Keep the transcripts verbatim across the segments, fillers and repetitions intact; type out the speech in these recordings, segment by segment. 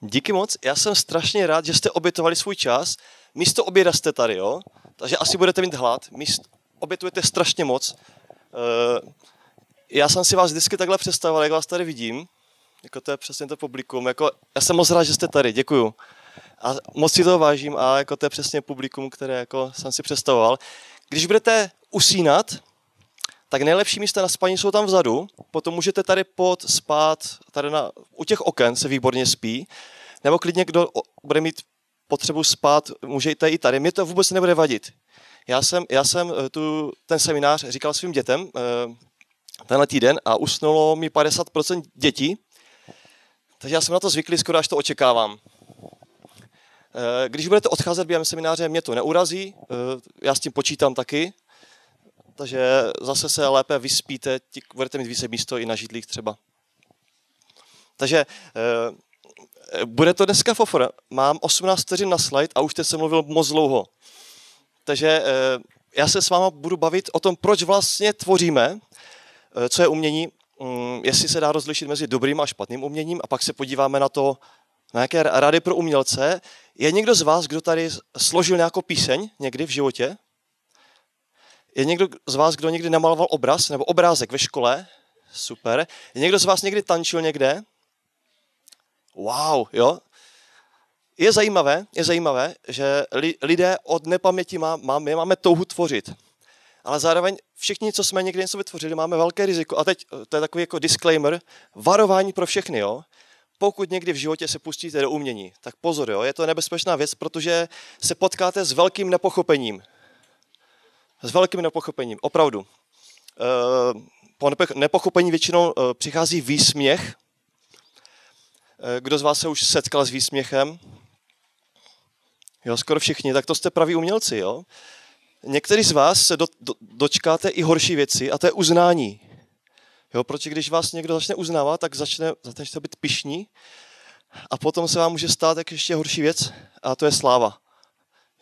Díky moc, já jsem strašně rád, že jste obětovali svůj čas. Místo oběda jste tady, jo? Takže asi budete mít hlad. Místo obětujete strašně moc. Uh, já jsem si vás vždycky takhle představoval, jak vás tady vidím. Jako to je přesně to publikum. Jako, já jsem moc rád, že jste tady, děkuju. A moc si toho vážím a jako to je přesně publikum, které jako jsem si představoval. Když budete usínat, tak nejlepší místa na spaní jsou tam vzadu, potom můžete tady pod spát, tady na, u těch oken se výborně spí, nebo klidně kdo bude mít potřebu spát, může jít i tady, mě to vůbec nebude vadit. Já jsem, já jsem tu, ten seminář říkal svým dětem tenhle týden a usnulo mi padesát procent dětí, takže já jsem na to zvyklý, skoro až to očekávám. Když budete odcházet během semináře, mě to neurazí, já s tím počítám taky, takže zase se lépe vyspíte, budete mít více místo i na židlích třeba. Takže bude to dneska fofor. Mám osmnáct vteřin na slide a už teď jsem mluvil moc dlouho. Takže já se s váma budu bavit o tom, proč vlastně tvoříme, co je umění, jestli se dá rozlišit mezi dobrým a špatným uměním a pak se podíváme na to, na jaké rady pro umělce. Je někdo z vás, kdo tady složil nějakou píseň někdy v životě? Je někdo z vás, kdo někdy namaloval obraz nebo obrázek ve škole? Super. Je někdo z vás někdy tančil někde? Wow, jo. Je zajímavé, je zajímavé, že lidé od nepaměti má, máme, máme touhu tvořit. Ale zároveň všichni, co jsme někdy něco vytvořili, máme velké riziko. A teď to je takový jako disclaimer, varování pro všechny, jo. Pokud někdy v životě se pustíte do umění, tak pozor, jo, je to nebezpečná věc, protože se potkáte s velkým nepochopením. S velkým nepochopením, opravdu. Po nepochopení většinou přichází výsměch. Kdo z vás se už setkal s výsměchem? Jo, skoro všichni, tak to jste praví umělci, jo. Některý z vás se do, do, dočkáte i horší věci a to je uznání. Jo, protože když vás někdo začne uznávat, tak začne, začnete být pyšní a potom se vám může stát jak ještě horší věc a to je sláva.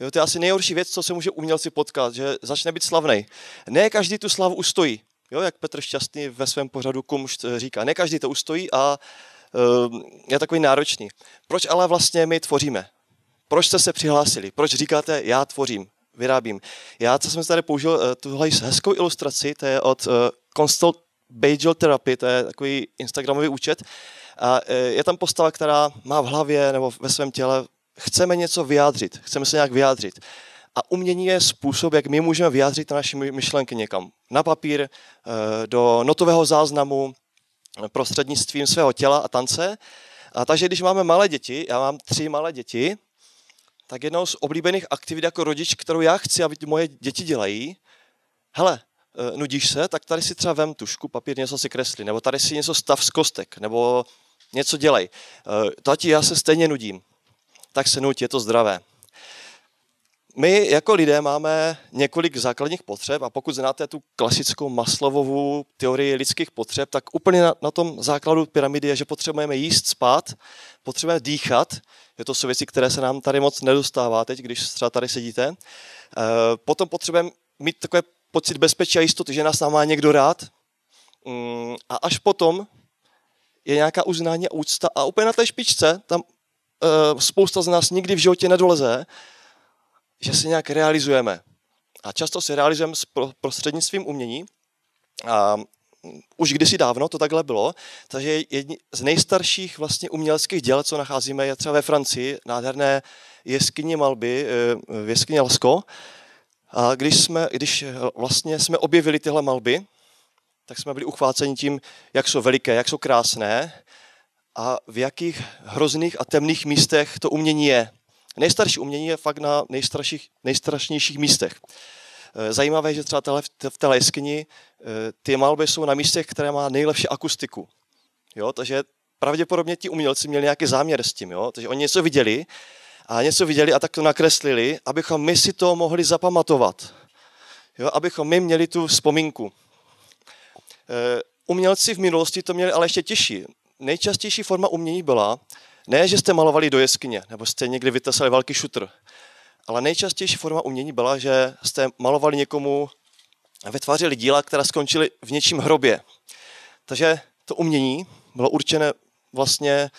Jo, to je asi nejhorší věc, co se může umělci potkat, že začne být slavnej. Ne každý tu slavu ustojí, jo, jak Petr Šťastný ve svém pořadu Kumšt říká. Ne každý to ustojí a uh, je takový náročný. Proč ale vlastně my tvoříme? Proč jste se přihlásili? Proč říkáte já tvořím, vyrábím? Já co jsem tady použil uh, tuhle hezkou ilustraci, to je od uh, Constable Bajel Therapy, to je takový instagramový účet. A je tam postava, která má v hlavě nebo ve svém těle, chceme něco vyjádřit, chceme se nějak vyjádřit. A umění je způsob, jak my můžeme vyjádřit naše myšlenky někam. Na papír, do notového záznamu, prostřednictvím svého těla a tance. A takže když máme malé děti, já mám tři malé děti, tak jednou z oblíbených aktivit jako rodič, kterou já chci, aby moje děti dělají, hele, nudíš se, tak tady si třeba vem tušku, papír, něco si kresli, nebo tady si něco stav z kostek, nebo něco dělej. Tati, já se stejně nudím. Tak se nuť, je to zdravé. My jako lidé máme několik základních potřeb a pokud znáte tu klasickou Maslovovu teorii lidských potřeb, tak úplně na, na tom základu pyramidy je, že potřebujeme jíst, spát, potřebujeme dýchat, je to jsou věci, které se nám tady moc nedostává teď, když třeba tady sedíte. Potom potřebujeme mít takové pocit bezpečí a jistoty, že nás tam má někdo rád. A až potom je nějaká uznání a úcta. A úplně na té špičce, tam spousta z nás nikdy v životě nedoleze, že se nějak realizujeme. A často se realizujeme prostřednictvím umění. A už kdysi dávno to takhle bylo. Takže jedni z nejstarších vlastně uměleckých děl, co nacházíme, je třeba ve Francii, nádherné jeskyně malby, jeskyně Lasko. A když jsme, když vlastně jsme objevili tyhle malby, tak jsme byli uchváceni tím, jak jsou veliké, jak jsou krásné a v jakých hrozných a temných místech to umění je. Nejstarší umění je fakt na nejstrašnějších místech. Zajímavé je, že třeba v té jeskyni ty malby jsou na místech, které má nejlepší akustiku. Jo, takže pravděpodobně ti umělci měli nějaký záměr s tím, jo? Takže oni něco viděli, A něco viděli a tak to nakreslili, abychom my si to mohli zapamatovat. Jo, abychom my měli tu vzpomínku. E, umělci v minulosti to měli ale ještě těžší. Nejčastější forma umění byla, ne, že jste malovali do jeskyně, nebo jste někdy vytesali velký šutr, ale nejčastější forma umění byla, že jste malovali někomu a vytvářeli díla, která skončily v něčím hrobě. Takže to umění bylo určené vlastně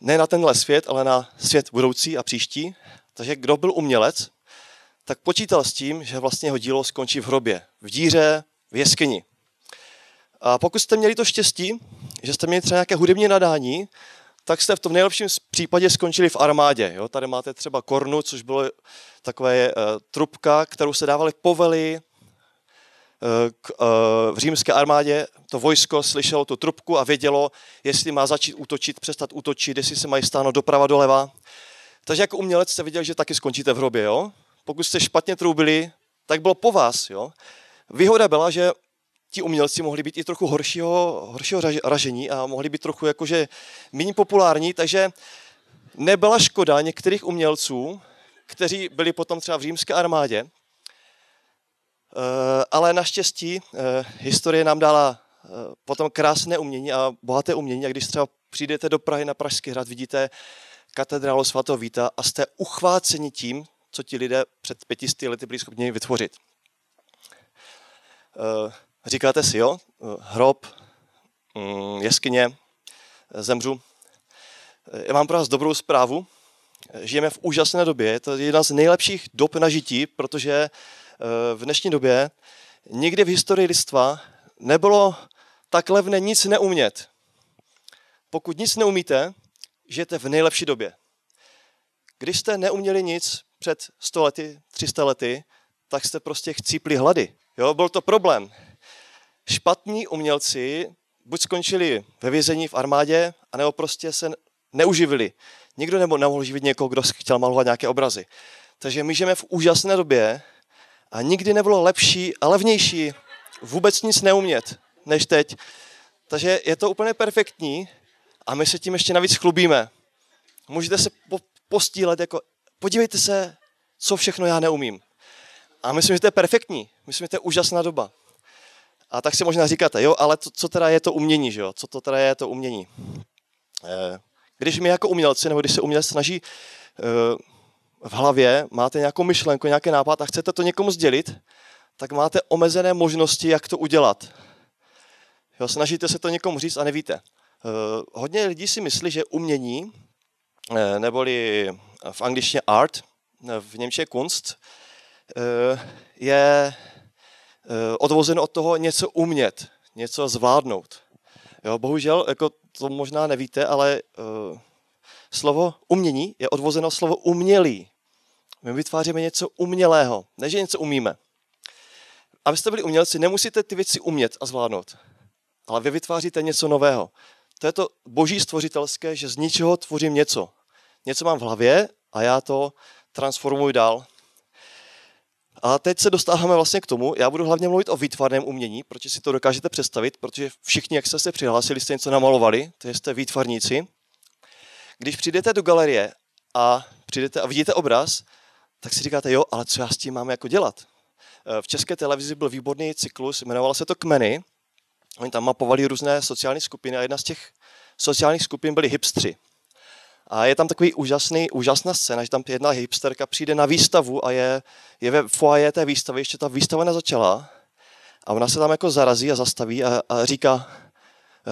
ne na tenhle svět, ale na svět budoucí a příští. Takže kdo byl umělec, tak počítal s tím, že vlastně jeho dílo skončí v hrobě, v díře, v jeskyni. A pokud jste měli to štěstí, že jste měli třeba nějaké hudební nadání, tak jste v tom nejlepším případě skončili v armádě. Jo? Tady máte třeba kornu, což bylo takové uh, trubka, kterou se dávaly povely. Uh, k, uh, v římské armádě to vojsko slyšelo tu trubku a vědělo, jestli má začít útočit, přestat útočit, jestli se mají stáhnout doprava, doleva. Takže jako umělec jste viděli, že taky skončíte v hrobě. Jo? Pokud jste špatně trubili, tak bylo po vás. Jo? Výhoda byla, že ti umělci mohli být i trochu horšího, horšího ražení a mohli být trochu jakože méně populární, takže nebyla škoda některých umělců, kteří byli potom třeba v římské armádě, ale naštěstí historie nám dala potom krásné umění a bohaté umění, a když třeba přijdete do Prahy na Pražský hrad, vidíte katedrálu svatého Víta a jste uchváceni tím, co ti lidé před pětisty lety byli schopni vytvořit. Říkáte si, jo, hrob, jeskyně, zemřu. Já mám pro vás dobrou zprávu. Žijeme v úžasné době. Je to jedna z nejlepších dob na žití, protože v dnešní době nikdy v historii lidstva nebylo tak levné nic neumět. Pokud nic neumíte, žijete v nejlepší době. Když jste neuměli nic před sto lety, tři sta lety, tak jste prostě chcípli hlady. Jo, byl to problém. Špatní umělci buď skončili ve vězení, v armádě, anebo prostě se neuživili. Nikdo nemohl živit někoho, kdo chtěl malovat nějaké obrazy. Takže my žijeme v úžasné době a nikdy nebylo lepší a levnější vůbec nic neumět než teď. Takže je to úplně perfektní a my se tím ještě navíc chlubíme. Můžete se po- postílet jako, podívejte se, co všechno já neumím. A myslím, že to je perfektní. Myslím, že to je úžasná doba. A tak si možná říkáte, jo, ale to, co teda je to umění, že jo? Co to teda je to umění? Když my jako umělci, nebo když se umělec snaží v hlavě, máte nějakou myšlenku, nějaký nápad a chcete to někomu sdělit, tak máte omezené možnosti, jak to udělat. Jo, snažíte se to někomu říct a nevíte. Hodně lidí si myslí, že umění, neboli v angličtině art, v němčině kunst, je odvozeno od toho něco umět, něco zvládnout. Jo, bohužel, jako to možná nevíte, ale uh, slovo umění je odvozeno od slovo umělý. My vytváříme něco umělého, ne že něco umíme. Abyste byli umělci, nemusíte ty věci umět a zvládnout, ale vy vytváříte něco nového. To je to boží stvořitelské, že z ničeho tvořím něco. Něco mám v hlavě a já to transformuji dál. A teď se dostáváme vlastně k tomu, já budu hlavně mluvit o výtvarném umění, protože si to dokážete představit, protože všichni, jak jste se přihlásili, jste něco namalovali, to jste výtvarníci. Když přijdete do galerie a přijdete a vidíte obraz, tak si říkáte, jo, ale co já s tím mám jako dělat? V České televizi byl výborný cyklus, jmenoval se to Kmeny, oni tam mapovali různé sociální skupiny a jedna z těch sociálních skupin byli hipstři. A je tam takový úžasný, úžasná scéna, že tam jedna hipsterka přijde na výstavu a je, je ve foyer té výstavy, ještě ta výstava nezačala a ona se tam jako zarazí a zastaví a, a říká,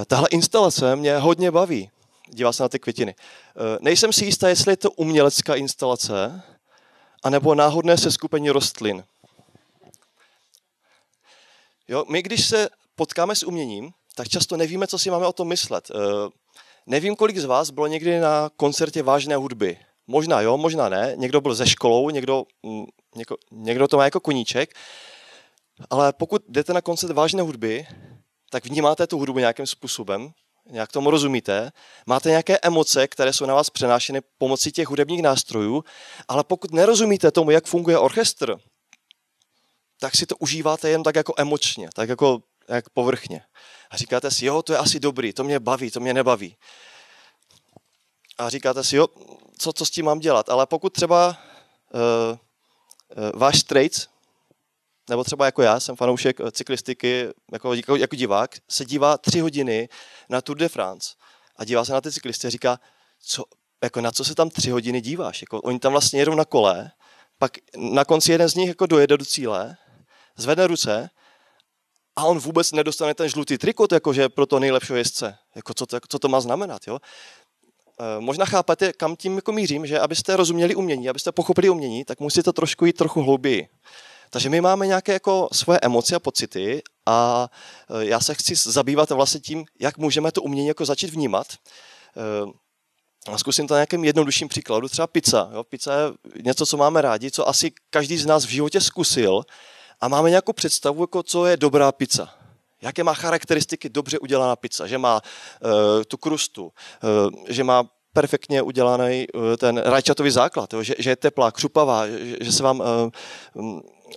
tahle instalace mě hodně baví, dívá se na ty květiny. Nejsem si jistá, jestli je to umělecká instalace anebo náhodné seskupení rostlin. Jo, my když se potkáme s uměním, tak často nevíme, co si máme o tom myslet. Nevím, kolik z vás bylo někdy na koncertě vážné hudby. Možná jo, možná ne. Někdo byl ze školou, někdo, něko, někdo to má jako koníček. Ale pokud jdete na koncert vážné hudby, tak vnímáte tu hudbu nějakým způsobem, nějak tomu rozumíte. Máte nějaké emoce, které jsou na vás přenášeny pomocí těch hudebních nástrojů, ale pokud nerozumíte tomu, jak funguje orchestr, tak si to užíváte jen tak jako emočně, tak jako jak povrchně. A říkáte si, jo, to je asi dobrý, to mě baví, to mě nebaví. A říkáte si, jo, co, co s tím mám dělat? Ale pokud třeba uh, uh, váš strejc, nebo třeba jako já, jsem fanoušek cyklistiky, jako, jako, jako divák, se dívá tři hodiny na Tour de France a dívá se na ty cyklisty a říká, co, jako na co se tam tři hodiny díváš? Jako, oni tam vlastně jedou na kole, pak na konci jeden z nich jako dojede do cíle, zvedne ruce, a on vůbec nedostane ten žlutý trikot, jakože pro to nejlepšího jezdce. Jako co to, co to má znamenat, jo? možná chápete, kam tím jako mířím, že abyste rozuměli umění, abyste pochopili umění, tak musíte trošku jít trochu hlouběji. Takže my máme nějaké jako svoje emoce a pocity a já se chci zabývat vlastně tím, jak můžeme to umění jako začít vnímat. Zkusím to na nějakém jednodušším příkladu, třeba pizza. Jo, pizza je něco, co máme rádi, co asi každý z nás v životě zkusil a máme nějakou představu, jako co je dobrá pizza. Jaké má charakteristiky dobře udělaná pizza, že má uh, tu krustu, uh, že má perfektně udělaný uh, ten rajčatový základ, jo, že, že je teplá, křupavá, že, že se vám uh,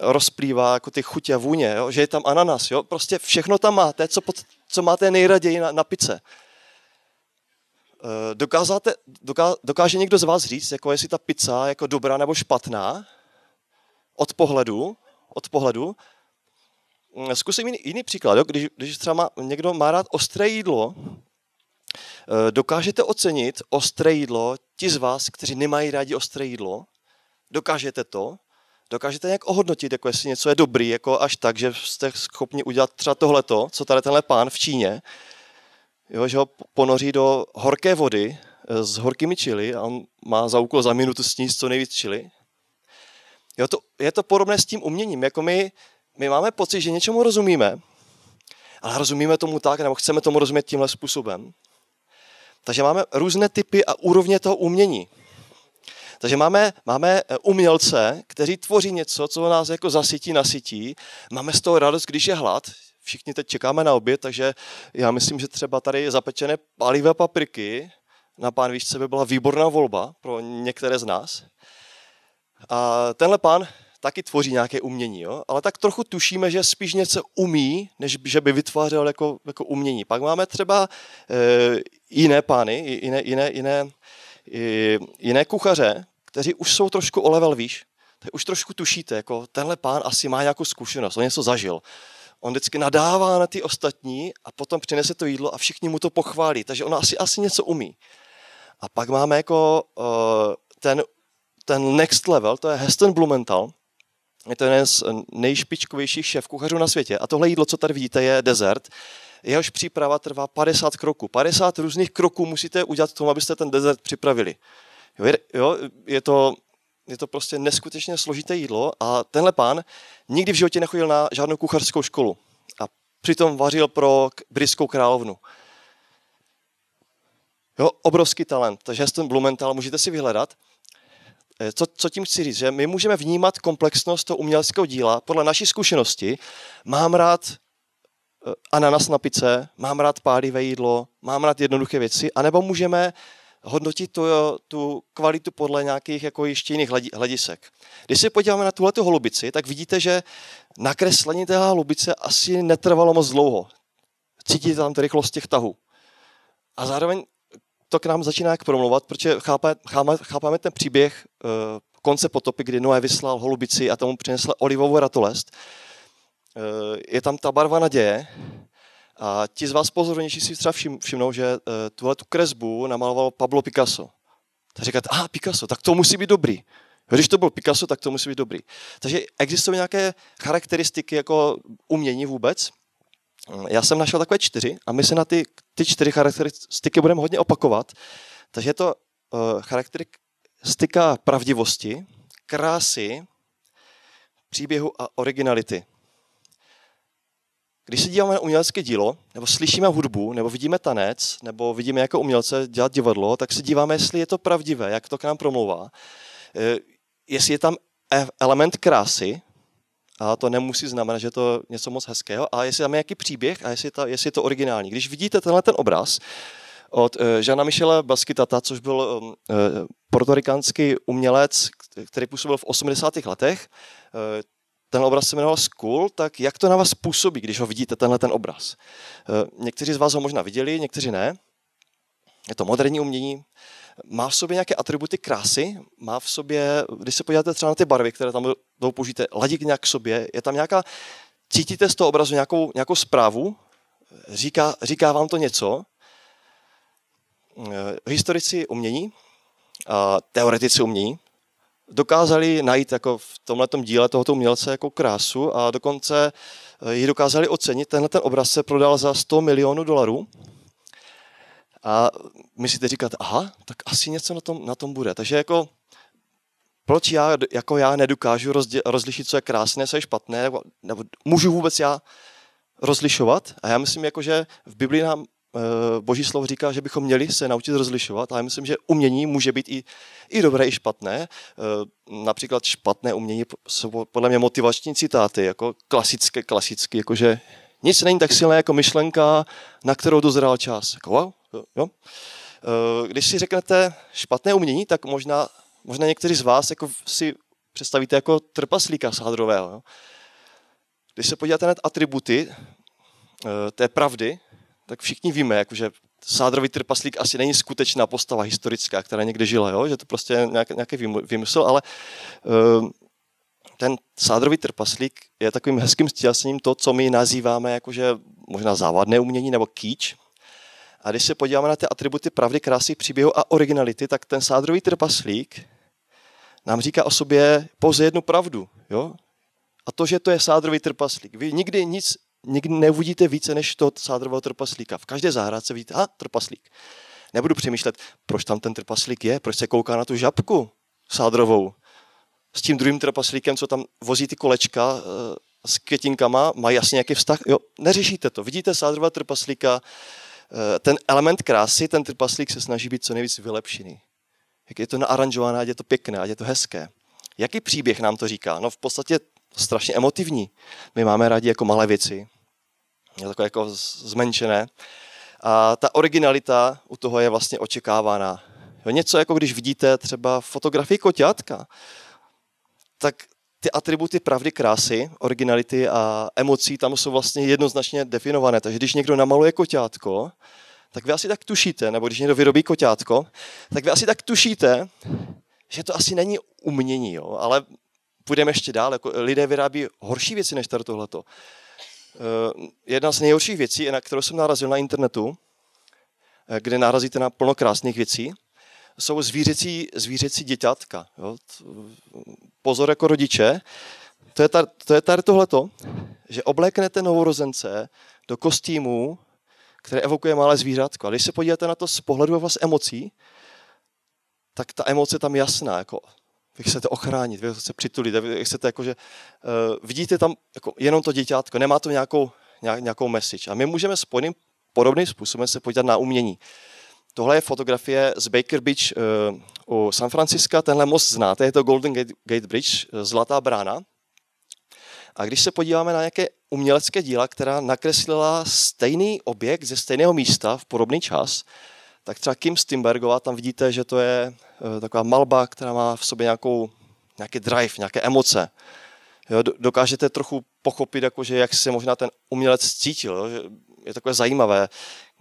rozplývá jako ty chutě a vůně, jo, že je tam ananas, jo, prostě všechno tam máte, co, pod, co máte nejraději na, na pizze. Uh, dokázáte, doká, dokáže někdo z vás říct, jako jestli ta pizza jako dobrá nebo špatná od pohledu, od pohledu. Zkusím jiný, jiný příklad, jo? Když, když třeba má, někdo má rád ostré jídlo, dokážete ocenit ostré jídlo, ti z vás, kteří nemají rádi ostré jídlo, dokážete to, dokážete nějak ohodnotit, jako jestli něco je dobrý, jako až tak, že jste schopni udělat třeba tohleto, co tady tenhle pán v Číně, jo, že ho ponoří do horké vody s horkými chili a on má za úkol za minutu sníst co nejvíc chili. Jo, to, je to podobné s tím uměním, jako my My máme pocit, že něčemu rozumíme, ale rozumíme tomu tak, nebo chceme tomu rozumět tímhle způsobem. Takže máme různé typy a úrovně toho umění. Takže máme, máme umělce, kteří tvoří něco, co nás jako zasytí, nasytí. Máme z toho radost, když je hlad. Všichni teď čekáme na oběd, takže já myslím, že třeba tady zapečené palivé papriky na pánvičce by byla výborná volba pro některé z nás. A tenhle pán taky tvoří nějaké umění, jo? Ale tak trochu tušíme, že spíš něco umí, než že by vytvářel jako, jako umění. Pak máme třeba e, jiné pány, jiné, jiné, jiné, jiné kuchaře, kteří už jsou trošku o level výš, tak už trošku tušíte, jako tenhle pán asi má nějakou zkušenost, on něco zažil. On vždycky nadává na ty ostatní a potom přinese to jídlo a všichni mu to pochválí, takže on asi, asi něco umí. A pak máme jako e, ten, ten next level, to je Heston Blumental. Je to jeden z nejšpičkovějších šéfkuchařů na světě. A tohle jídlo, co tady vidíte, je dezert. Jehož příprava trvá padesát kroků. padesát různých kroků musíte udělat k tomu, abyste ten dezert připravili. Jo, je, to, je to prostě neskutečně složité jídlo a tenhle pán nikdy v životě nechodil na žádnou kuchařskou školu. A přitom vařil pro britskou královnu. Jo, obrovský talent. Takže ten Blumenthal můžete si vyhledat. Co, co tím chci říct, že my můžeme vnímat komplexnost toho uměleckého díla podle naší zkušenosti. Mám rád ananas na pice, mám rád pálivé jídlo, mám rád jednoduché věci, anebo můžeme hodnotit tu, tu kvalitu podle nějakých jako ještě jiných hledisek. Když se podíváme na tuhletu holubici, tak vidíte, že nakreslení té holubice asi netrvalo moc dlouho. Cítíte tam ty rychlost těch tahů. A zároveň to k nám začíná jak promluvat, protože chápáme, chápáme ten příběh uh, konce potopy, kdy Noé vyslal holubici a tomu přinesl olivovou ratolest. Uh, je tam ta barva naděje a ti z vás pozornější si třeba všim, všimnou, že uh, tuhle tu kresbu namaloval Pablo Picasso. Tak říkáte, ah, Picasso, tak to musí být dobrý. Když to byl Picasso, tak to musí být dobrý. Takže existují nějaké charakteristiky jako umění vůbec. Já jsem našel takové čtyři a my se na ty, ty čtyři charakteristiky budeme hodně opakovat. Takže je to uh, charakteristika pravdivosti, krásy, příběhu a originality. Když se díváme na umělecké dílo, nebo slyšíme hudbu, nebo vidíme tanec, nebo vidíme jako umělce dělat divadlo, tak se díváme, jestli je to pravdivé, jak to k nám promlouvá. Uh, jestli je tam element krásy, a to nemusí znamenat, že je to něco moc hezkého. A jestli tam je nějaký příběh a jestli, ta, jestli je to originální. Když vidíte tenhle ten obraz od Jeana-Michela Basquiata, což byl portorikánský umělec, který působil v osmdesátých letech, ten obraz se jmenoval Skull, tak jak to na vás působí, když ho vidíte, tenhle ten obraz? Někteří z vás ho možná viděli, někteří ne. Je to moderní umění. Má v sobě nějaké atributy krásy, má v sobě, když se podíváte třeba na ty barvy, které tam jdou použít, ladí nějak k sobě, je tam nějaká, cítíte z toho obrazu nějakou, nějakou zprávu, říká, říká vám to něco. Historici umění a teoretici umění dokázali najít jako v tomhletom díle tohoto umělce jako krásu a dokonce ji dokázali ocenit. Tenhle ten obraz se prodal za sto milionů dolarů. A myslíte říkat, aha, tak asi něco na tom, na tom bude. Takže jako, proč já jako já nedokážu rozdě, rozlišit, co je krásné, co je špatné, nebo, nebo můžu vůbec já rozlišovat? A já myslím, jako, že v Biblii nám e, Boží slovo říká, že bychom měli se naučit rozlišovat. A já myslím, že umění může být i, i dobré, i špatné. E, například špatné umění jsou podle mě motivační citáty, jako klasické, klasické, jakože nic není tak silné jako myšlenka, na kterou dozrál čas. Jako, wow, jo. Když si řeknete špatné umění, tak možná, možná někteří z vás jako si představíte jako trpaslíka sádrového. Jo. Když se podíváte na atributy té pravdy, tak všichni víme, jako, že sádrový trpaslík asi není skutečná postava historická, která někde žila, jo? Že to prostě je nějaký výmysl, ale ten sádrový trpaslík je takovým hezkým stělesněním to, co my nazýváme jakože možná závadné umění nebo kýč. A když se podíváme na ty atributy pravdy, krásy, příběhu a originality, tak ten sádrový trpaslík nám říká o sobě pouze jednu pravdu. Jo? A to, že to je sádrový trpaslík. Vy nikdy nic nikdy neuvidíte více než toho sádrového trpaslíka. V každé zahrádce vidíte, a trpaslík. Nebudu přemýšlet, proč tam ten trpaslík je, proč se kouká na tu žabku sádrovou. S tím druhým trpaslíkem, co tam vozí ty kolečka s květinkama, mají jasně nějaký vztah. Jo, neřešíte to. Vidíte sádrového trpaslíka. Ten element krásy, ten trpaslík se snaží být co nejvíc vylepšený. Jak je to naaranžované, ať je to pěkné, ať je to hezké. Jaký příběh nám to říká? No v podstatě strašně emotivní. My máme rádi jako malé věci, takové jako zmenšené. A ta originalita u toho je vlastně očekávána. Jo, něco jako když vidíte třeba fotografii koťátka, tak ty atributy pravdy, krásy, originality a emocí tam jsou vlastně jednoznačně definované. Takže když někdo namaluje koťátko, tak vy asi tak tušíte, nebo když někdo vyrobí koťátko, tak vy asi tak tušíte, že to asi není umění, jo? Ale půjdeme ještě dál. Jako lidé vyrábí horší věci než tady tohleto. Jedna z nejhorších věcí, na kterou jsem narazil na internetu, kde narazíte na plno krásných věcí, jsou zvířecí, zvířecí děťátka. Jo? Pozor jako rodiče, to je, tar, to je tady tohleto, že obléknete novorozence do kostýmu, které evokuje malé zvířátko. A když se podíváte na to z pohledu vás emocí, tak ta emoce tam je jasná. Jako, vy chcete ochránit, vy chcete přitulit, vy chcete jako, že, uh, vidíte tam jako, jenom to děťátko, nemá to nějakou, nějakou message. A my můžeme spojným, podobným způsobem se podívat na umění. Tohle je fotografie z Baker Beach uh, u San Franciska. Tenhle most znáte, je to Golden Gate, Gate Bridge, Zlatá brána. A když se podíváme na nějaké umělecké díla, která nakreslila stejný objekt ze stejného místa v podobný čas, tak třeba Kim Steinbergová, tam vidíte, že to je uh, taková malba, která má v sobě nějakou, nějaký drive, nějaké emoce. Jo, dokážete trochu pochopit, jakože, jak se možná ten umělec cítil. Jo? Je takové zajímavé.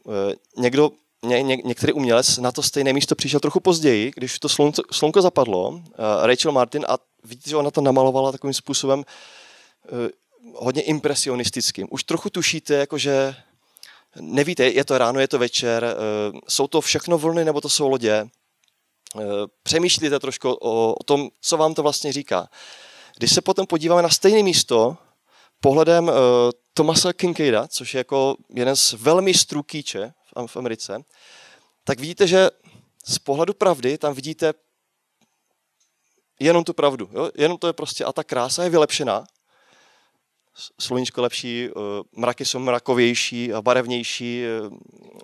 Uh, někdo Ně, ně, některý umělec na to stejné místo přišel trochu později, když to slunce, slunko zapadlo, uh, Rachel Martin, a vidíte, že ona to namalovala takovým způsobem uh, hodně impresionistickým. Už trochu tušíte, jakože nevíte, je to ráno, je to večer, uh, jsou to všechno vlny nebo to jsou lodě. Uh, přemýšlíte trošku o, o tom, co vám to vlastně říká. Když se potom podíváme na stejné místo pohledem uh, Tomasa Kinkáda, což je jako jeden z velmi strukýče v Americe, tak vidíte, že z pohledu pravdy tam vidíte jenom tu pravdu. Jo? Jenom to je prostě, a ta krása je vylepšená. Sluníčko lepší, mraky jsou mrakovější a barevnější,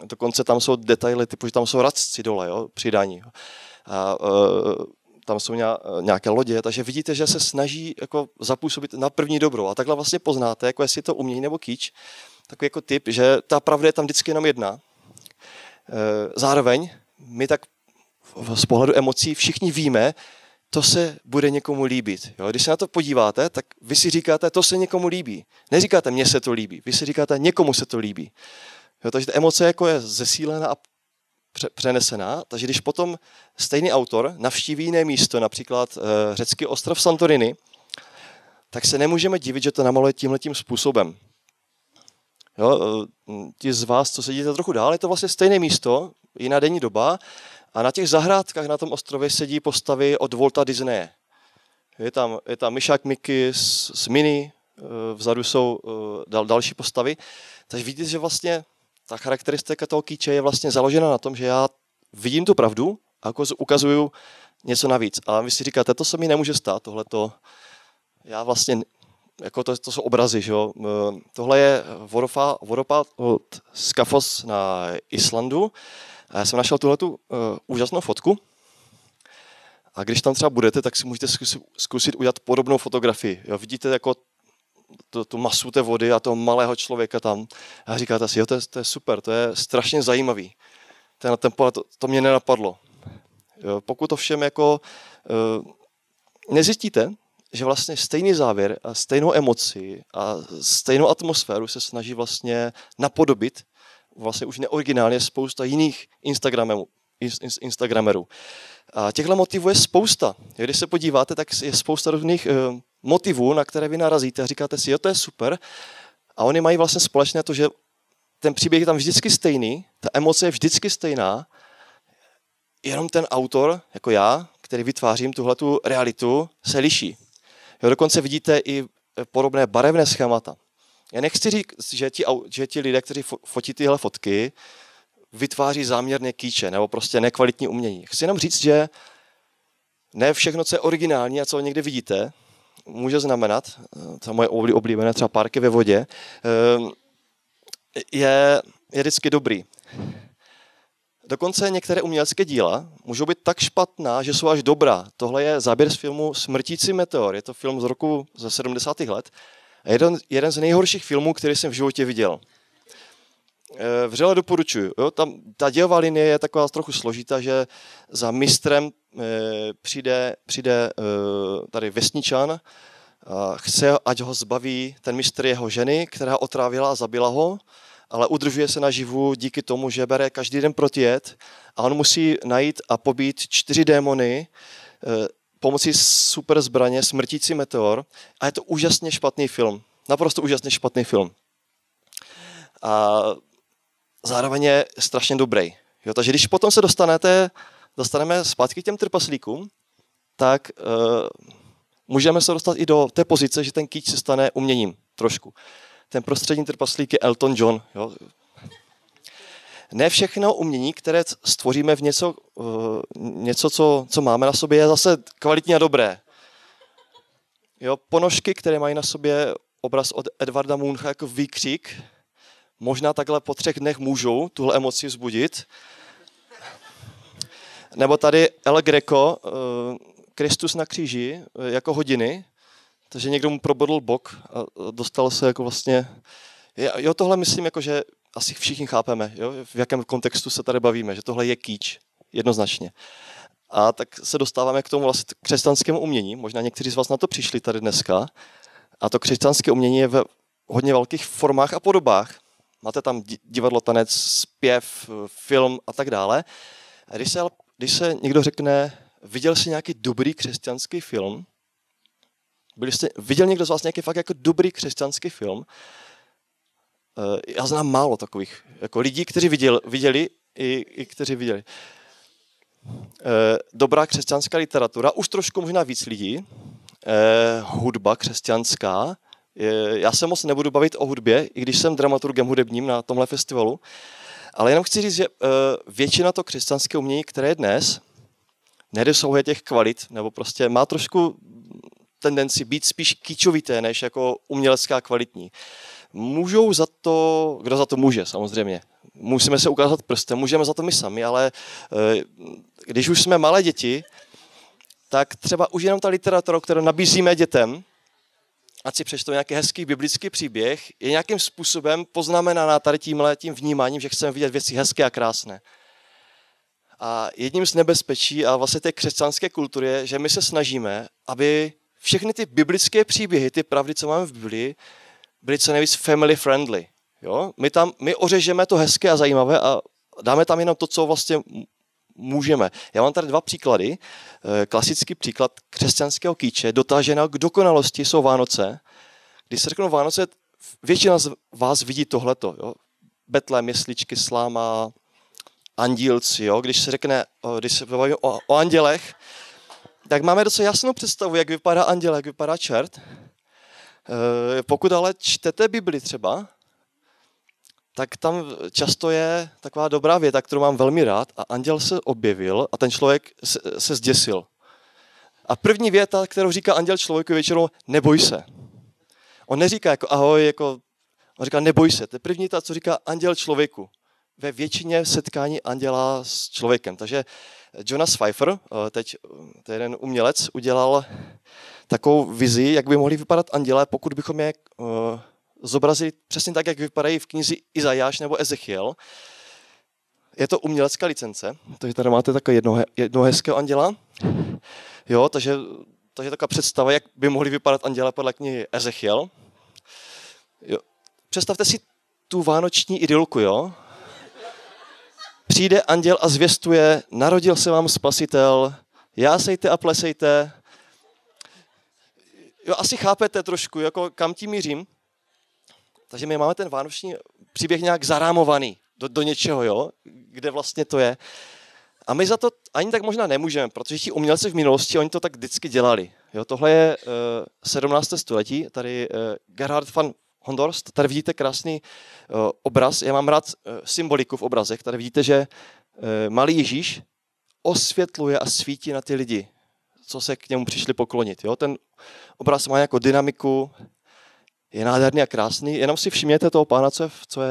dokonce tam jsou detaily, typu, že tam jsou racci dole, jo? Přidání. Jo? A uh, tam jsou nějaké lodě, takže vidíte, že se snaží jako zapůsobit na první dobro. A takhle vlastně poznáte, jako jestli je to umění nebo kýč, takový jako typ, že ta pravda je tam vždycky jenom jedna. Zároveň my tak z pohledu emocí všichni víme, to se bude někomu líbit. Jo? Když se na to podíváte, tak vy si říkáte, to se někomu líbí. Neříkáte, mně se to líbí. Vy si říkáte, někomu se to líbí. Jo? Takže ta emoce jako je zesílená a přenesená. Takže když potom stejný autor navštíví jiné místo, například řecký ostrov Santorini, tak se nemůžeme divit, že to namaluje tímhletím způsobem. Jo, ti z vás, co sedíte trochu dál, je to vlastně stejné místo, jiná denní doba, a na těch zahrádkách na tom ostrově sedí postavy od Walta Disneye. Je tam, je tam Myšák Mickey s, s Minnie, vzadu jsou dal, další postavy. Takže vidíte, že vlastně ta charakteristika toho kýče je vlastně založena na tom, že já vidím tu pravdu a jako ukazuju něco navíc. A vy si říkáte, to se mi nemůže stát, tohleto, já vlastně, jako to, to jsou obrazy, že jo? Tohle je vodopa, vodopa od Skafos na Islandu. A já jsem našel tuhletu uh, úžasnou fotku. A když tam třeba budete, tak si můžete zkusit, zkusit udělat podobnou fotografii. Jo, vidíte jako to, tu masu té vody a toho malého člověka tam. A říkáte si, jo, to je, to je super, to je strašně zajímavý. Ten, ten pohled, to, to mě nenapadlo. Jo, pokud to všem jako uh, nezjistíte, že vlastně stejný závěr a stejnou emoci a stejnou atmosféru se snaží vlastně napodobit vlastně už neoriginálně spousta jiných Instagramerů. Instagramerů. A těchto motivů je spousta. Když se podíváte, tak je spousta různých uh, motivů, na které vy narazíte a říkáte si, jo, to je super. A oni mají vlastně společně to, že ten příběh je tam vždycky stejný, ta emoce je vždycky stejná, jenom ten autor, jako já, který vytvářím tuhletu realitu, se liší. Jo, dokonce vidíte i podobné barevné schémata. Já nechci říct, že ti, že ti lidé, kteří fotí tyhle fotky, vytváří záměrně kýče nebo prostě nekvalitní umění. Chci jenom říct, že ne všechno, co je originální a co někde vidíte, může znamenat, to moje oblíbené třeba párky ve vodě, je, je vždycky dobrý. Dokonce některé umělecké díla můžou být tak špatná, že jsou až dobrá. Tohle je záběr z filmu Smrtící meteor. Je to film z roku ze sedmdesátých let. A jeden, jeden z nejhorších filmů, který jsem v životě viděl. E, vřele doporučuji. Jo? Tam, ta dějová linie je taková trochu složitá, že za mistrem e, přijde, přijde e, tady vesničan a chce, ať ho zbaví ten mistr jeho ženy, která otrávila a zabila ho, ale udržuje se naživu díky tomu, že bere každý den protijet a on musí najít a pobít čtyři démony e, pomocí super zbraně Smrtící meteor a je to úžasně špatný film. Naprosto úžasně špatný film. A zároveň je strašně dobrý. Jo, takže když potom se dostanete, dostaneme zpátky k těm trpaslíkům, tak e, můžeme se dostat i do té pozice, že ten kýč se stane uměním trošku. Ten prostřední trpaslík je Elton John. Jo. Ne všechno umění, které stvoříme v něco, uh, něco co, co máme na sobě, je zase kvalitní a dobré. Jo, ponožky, které mají na sobě obraz od Edvarda Muncha jako výkřik, možná takhle po třech dnech můžou tuhle emoci vzbudit. Nebo tady El Greco, uh, Kristus na kříži, uh, jako hodiny, takže někdo mu probodl bok a dostal se jako vlastně... Jo, tohle myslím jako, že asi všichni chápeme, jo? V jakém kontextu se tady bavíme, že tohle je kýč, jednoznačně. A tak se dostáváme k tomu vlastně křesťanskému umění, možná někteří z vás na to přišli tady dneska, a to křesťanské umění je ve hodně velkých formách a podobách. Máte tam divadlo, tanec, zpěv, film a tak dále. A když se, když se někdo řekne, viděl jsi nějaký dobrý křesťanský film, byli jste, viděl někdo z vás nějaký fakt jako dobrý křesťanský film? Já znám málo takových jako lidí, kteří viděl, viděli i, i kteří viděli. Dobrá křesťanská literatura, už trošku možná víc lidí. Hudba křesťanská. Já se moc nebudu bavit o hudbě, i když jsem dramaturgem hudebním na tomhle festivalu. Ale jenom chci říct, že většina to křesťanské umění, které je dnes, nedosahuje těch kvalit, nebo prostě má trošku tendenci být spíš kýčovité, než jako umělecká kvalitní. Můžou za to, kdo za to může, samozřejmě. Musíme se ukázat prstem, můžeme za to my sami, ale když už jsme malé děti, tak třeba už jenom ta literatura, kterou nabízíme dětem, ať si přečtou nějaký hezký biblický příběh, je nějakým způsobem poznamenaná tady tímhle tím vnímáním, že chceme vidět věci hezké a krásné. A jedním z nebezpečí a vlastně té křesťanské kultury je, že my se snažíme, aby všechny ty biblické příběhy, ty pravdy, co máme v Biblii, byli co nejvíc family friendly. Jo? My, tam, my ořežeme to hezké a zajímavé a dáme tam jenom to, co vlastně můžeme. Já mám tady dva příklady. Klasický příklad křesťanského kýče, dotaženého k dokonalosti, jsou Vánoce. Když se řeknou Vánoce, většina z vás vidí tohleto. Jo? Betlém, jesličky, sláma, andílci. Jo? Když se řekne, když se bavíme o, o andělech, tak máme docela jasnou představu, jak vypadá anděl, jak vypadá čert. Pokud ale čtete Bibli třeba, tak tam často je taková dobrá věta, kterou mám velmi rád, a anděl se objevil a ten člověk se, se zděsil. A první věta, kterou říká anděl člověku, je většinou neboj se. On neříká jako ahoj, jako, on říká neboj se. To je první ta, co říká anděl člověku. Ve většině setkání anděla s člověkem. Takže Jonas Pfeiffer, teď to je jeden umělec, udělal takovou vizi, jak by mohli vypadat anděle, pokud bychom je uh, zobrazili přesně tak, jak vypadají v knize Izajáš nebo Ezechiel. Je to umělecká licence, takže tady máte takového jednoho, jednoho hezkého anděla. Jo, takže, takže taková představa, jak by mohli vypadat anděle podle knihy Ezechiel. Jo. Představte si tu vánoční idylku, jo? Přijde anděl a zvěstuje, narodil se vám spasitel, jásejte a plesejte. Jo, asi chápete trošku, jako kam tím mířím. Takže my máme ten vánoční příběh nějak zarámovaný do, do něčeho, jo? Kde vlastně to je. A my za to ani tak možná nemůžeme, protože ti umělci v minulosti, oni to tak vždycky dělali. Jo, tohle je uh, sedmnácté století, tady uh, Gerhard van Hondorst, tady vidíte krásný uh, obraz, já mám rád uh, symboliku v obrazech, tady vidíte, že uh, malý Ježíš osvětluje a svítí na ty lidi, co se k němu přišli poklonit. Jo? Ten obraz má nějakou dynamiku, je nádherný a krásný, jenom si všimněte toho pána, co je, co je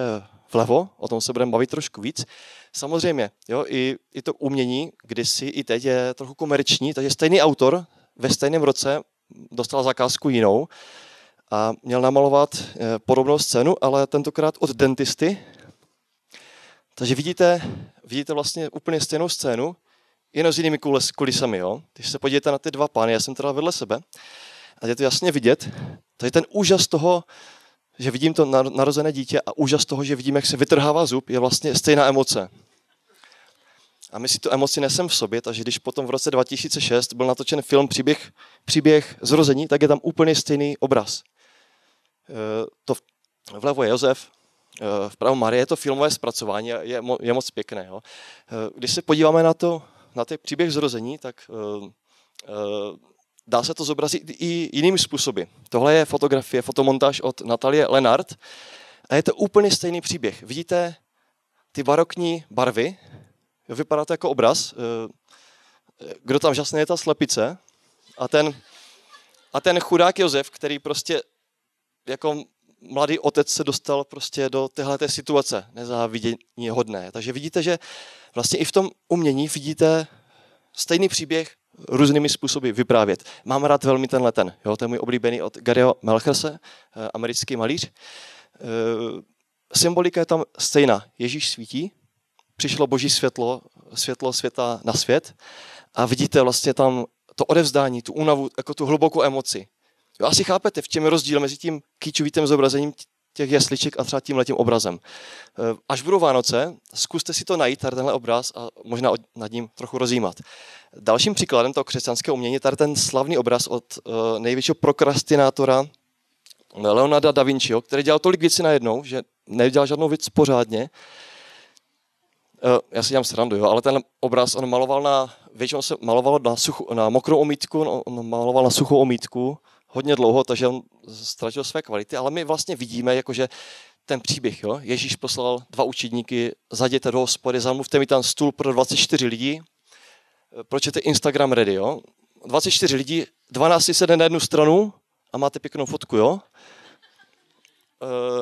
vlevo, o tom se budeme bavit trošku víc. Samozřejmě, jo, i, i to umění kdysi, i teď je trochu komerční, takže stejný autor ve stejném roce dostal zakázku jinou a měl namalovat podobnou scénu, ale tentokrát od dentisty. Takže vidíte, vidíte vlastně úplně stejnou scénu, jenom s jinými kulisami. Jo? Když se podíváte na ty dva pány, já jsem teda vedle sebe, a je to jasně vidět, takže ten úžas toho, že vidím to narozené dítě a úžas toho, že vidím, jak se vytrhává zub, je vlastně stejná emoce. A my si tu emoci nesem v sobě, takže když potom v roce dva tisíce šest byl natočen film Příběh, příběh zrození, tak je tam úplně stejný obraz. To vlevo je Josef, vpravo Marie, je to filmové zpracování, je, mo, je moc pěkné. Jo. Když se podíváme na to, na ten příběh zrození, tak dá se to zobrazit i jinými způsoby. Tohle je fotografie, fotomontáž od Natalie Lenart a je to úplně stejný příběh. Vidíte ty barokní barvy, jo, vypadá to jako obraz, kdo tam žasne je ta slepice a ten, a ten chudák Josef, který prostě jako mladý otec se dostal prostě do téhleté situace nezávidění hodné. Takže vidíte, že vlastně i v tom umění vidíte stejný příběh různými způsoby vyprávět. Mám rád velmi tenhle ten, jo, to je můj oblíbený od Garyho Melcherse, americký malíř. Symbolika je tam stejná. Ježíš svítí, přišlo boží světlo, světlo světa na svět a vidíte vlastně tam to odevzdání, tu únavu, jako tu hlubokou emoci. Jo, asi chápete, v čem je rozdíl mezi tím kýčovitým zobrazením těch jasliček a třeba tímhletím obrazem. Až budou Vánoce, zkuste si to najít, tady tenhle obraz a možná nad ním trochu rozjímat. Dalším příkladem toho křesťanského umění je tady ten slavný obraz od největšího prokrastinátora Leonarda Da Vinciho, který dělal tolik věcí najednou, že nedělal žádnou věc pořádně. Já si dělám srandu, jo, ale ten obraz on maloval na, většinou se maloval na, suchu, na mokrou omítku, on, on maloval na suchou omítku, hodně dlouho, takže on ztratil své kvality, ale my vlastně vidíme, jakože ten příběh, jo? Ježíš poslal dva učedníky, zajděte do hospody, zamluvte mi tam stůl pro dvacet čtyři lidí, pročete Instagram ready, jo? dvacet čtyři lidí, dvanáct sedne na jednu stranu a máte pěknou fotku, jo?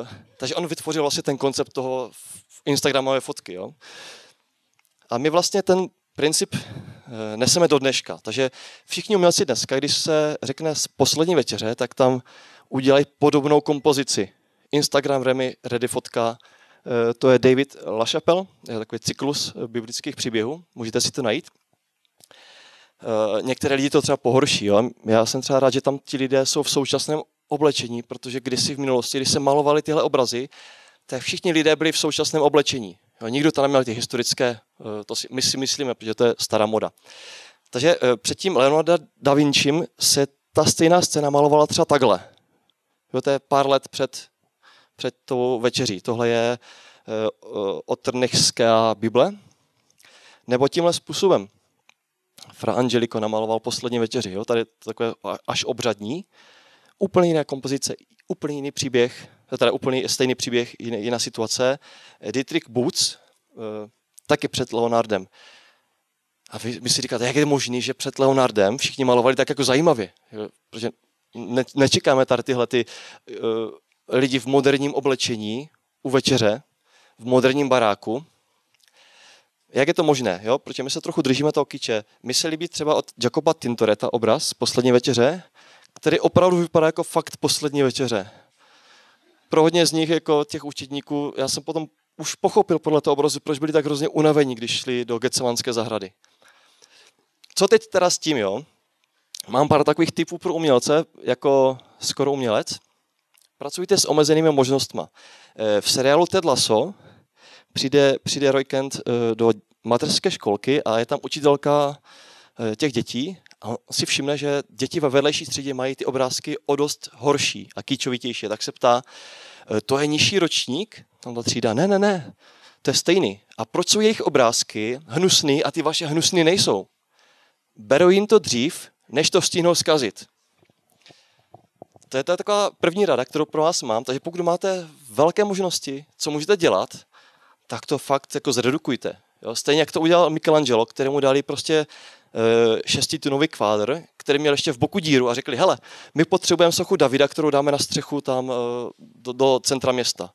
E, takže on vytvořil vlastně ten koncept toho Instagramové fotky, jo? A my vlastně ten princip neseme do dneška. Takže všichni umělci dneska, když se řekne z poslední večeře, tak tam udělají podobnou kompozici. Instagram ready fotka, to je David LaChapelle, je takový cyklus biblických příběhů, můžete si to najít. Některé lidi to třeba pohorší, jo? Já jsem třeba rád, že tam ti lidé jsou v současném oblečení, protože kdysi v minulosti, když se malovali tyhle obrazy, tak všichni lidé byli v současném oblečení. Nikdo tam neměl ty historické, to si, my si myslíme, protože to je stará moda. Takže předtím Leonarda da Vincim se ta stejná scéna malovala třeba takhle. Jo, to je pár let před, před tou večeří. Tohle je od Trnechská Bible. Nebo tímhle způsobem. Fra Angelico namaloval poslední večeři. Jo, tady takové až obřadní. Úplně jiná kompozice, úplně jiný příběh. to je teda úplně stejný příběh, jiná situace. Dietrich Boots taky před Leonardem. A vy, vy si říkáte, jak je možné, že před Leonardem všichni malovali tak jako zajímavě. Protože ne, nečekáme tady tyhle ty, uh, lidi v moderním oblečení u večeře, v moderním baráku. Jak je to možné? Jo? Protože my se trochu držíme toho kyče. Mně se líbí třeba od Jacoba Tintoreta obraz Poslední večeře, který opravdu vypadá jako fakt Poslední večeře. Pro hodně z nich, jako těch učedníků, já jsem potom už pochopil podle toho obrazu, proč byli tak hrozně unavení, když šli do Getsemanské zahrady. Co teď teda s tím, jo? Mám pár takových typů pro umělce, jako skoro umělec. Pracujte s omezenými možnostma. V seriálu Ted Lasso přijde, přijde Roy Kent do mateřské školky a je tam učitelka těch dětí a on si všimne, že děti ve vedlejší třídě mají ty obrázky o dost horší a kýčovitější. Tak se ptá, to je nižší ročník? Tam ta třída, ne, ne, ne, to je stejný. A proč jsou jejich obrázky hnusný a ty vaše hnusný nejsou? Berou jim to dřív, než to stihnou zkazit. To je taková první rada, kterou pro vás mám, takže pokud máte velké možnosti, co můžete dělat, tak to fakt jako zredukujte. Jo? Stejně jak to udělal Michelangelo, kterému dali prostě e, šestitunový kvádr, který měl ještě v boku díru a řekli, hele, my potřebujeme sochu Davida, kterou dáme na střechu tam e, do, do centra města.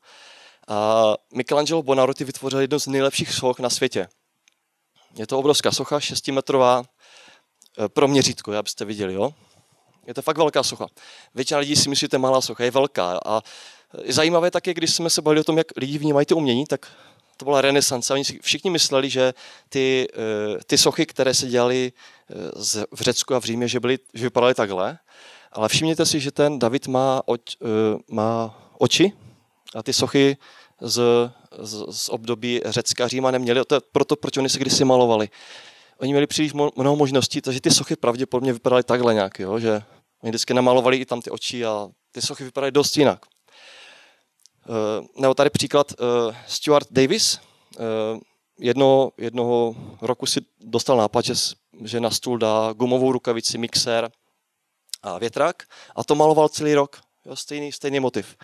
A Michelangelo Buonarroti vytvořil jednu z nejlepších soch na světě. Je to obrovská socha, šestimetrová, pro měřítko, abyste viděli, jo? Je to fakt velká socha. Většina lidí si myslí, že to je malá socha, je velká. A zajímavé taky, když jsme se bavili o tom, jak lidi vnímají to umění, tak to byla renesance. Oni si všichni mysleli, že ty, ty sochy, které se dělaly v Řecku a v Římě, že, byly, že vypadaly takhle. Ale všimněte si, že ten David má, oč, má oči a ty sochy z, z, z období Řecka a Říma neměly. To je proto, proč oni se kdysi malovali. Oni měli příliš mnoho možností, takže ty sochy pravděpodobně vypadaly takhle nějak, jo? Že oni vždycky namalovali i tam ty oči a ty sochy vypadaly dost jinak. E, nebo tady příklad e, Stuart Davis. E, jedno, jednoho roku si dostal nápad, že, že na stůl dá gumovou rukavici, mixér a větrák a to maloval celý rok. Jo? Stejný, stejný motiv.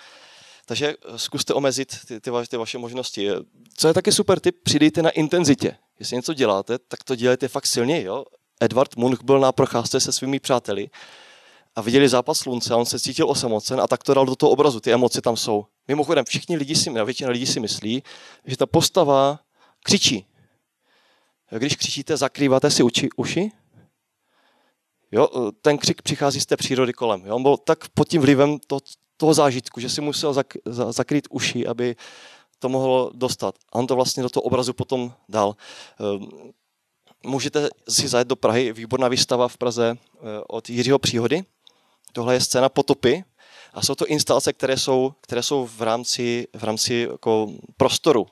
Takže zkuste omezit ty, ty, vaše, ty vaše možnosti. Co je taky super tip, přidejte na intenzitě. Jestli něco děláte, tak to dělejte fakt silně. Jo? Edvard Munch byl na procházce se svými přáteli a viděli západ slunce a on se cítil osamocen a tak to dal do toho obrazu, ty emoce tam jsou. Mimochodem, všichni lidi si, většina lidí si myslí, že ta postava křičí. Když křičíte, zakrýváte si uči, uši. Jo? Ten křik přichází z té přírody kolem. Jo? On byl tak pod tím vlivem to, toho zážitku, že si musel zak, za, zakrýt uši, aby to mohlo dostat. A on to vlastně do toho obrazu potom dal. Můžete si zajet do Prahy, výborná výstava v Praze od Jiřího Příhody. Tohle je scéna potopy a jsou to instalace, které jsou, které jsou v rámci, v rámci jako prostoru.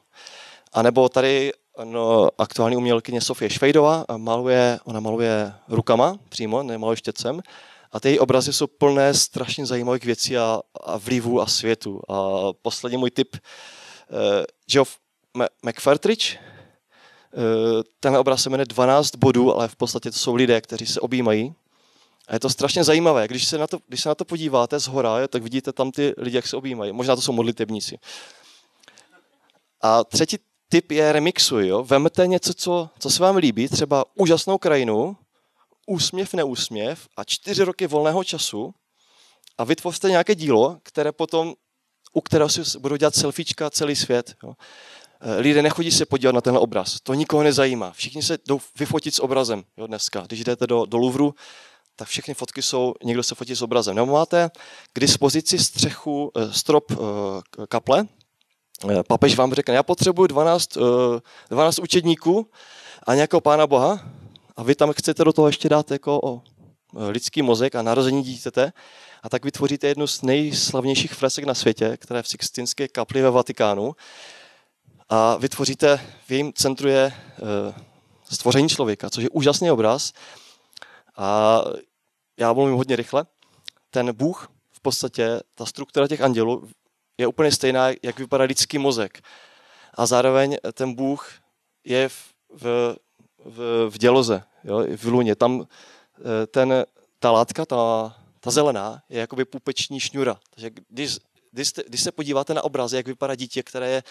A nebo tady no, aktuální umělkyně Sofie Švejdová maluje, ona maluje rukama přímo, nemaluje štětcem. A ty obrazy jsou plné strašně zajímavých věcí a, a vlivů a světu. A poslední můj tip, Geoff McFertridge. Tenhle obraz se jmenuje dvanáct bodů, ale v podstatě to jsou lidé, kteří se objímají. A je to strašně zajímavé. Když se na to, když se na to podíváte zhora, tak vidíte tam ty lidi, jak se objímají. Možná to jsou modlitebníci. A třetí tip je remixuj. Jo? Vemte něco, co, co se vám líbí, třeba úžasnou krajinu, úsměv, neúsměv a čtyři roky volného času a vytvořte nějaké dílo, které potom u kterého si budou dělat selfiečka celý svět. Jo. Lidé nechodí se podívat na tenhle obraz. To nikoho nezajímá. Všichni se jdou vyfotit s obrazem, jo, dneska. Když jdete do, do Louvru, tak všechny fotky jsou, někdo se fotí s obrazem. Nebo máte k dispozici střechu, strop kaple. Papež vám řekne, já potřebuji dvanáct, dvanáct učedníků a nějakého pána Boha a vy tam chcete do toho ještě dát jako o lidský mozek a narození dítěte. A tak vytvoříte jednu z nejslavnějších fresek na světě, která je v Sixtinské kapli ve Vatikánu. A vytvoříte, v jejím centru je stvoření člověka, což je úžasný obraz. A já mluvím hodně rychle. Ten Bůh, v podstatě ta struktura těch andělů je úplně stejná, jak vypadá lidský mozek. A zároveň ten Bůh je v, v, v, v děloze, jo, v luně. Tam ten, ta látka, ta... Ta zelená je jakoby pupeční šňůra. Takže když když, když se podíváte na obrazy, jak vypadá dítě, které je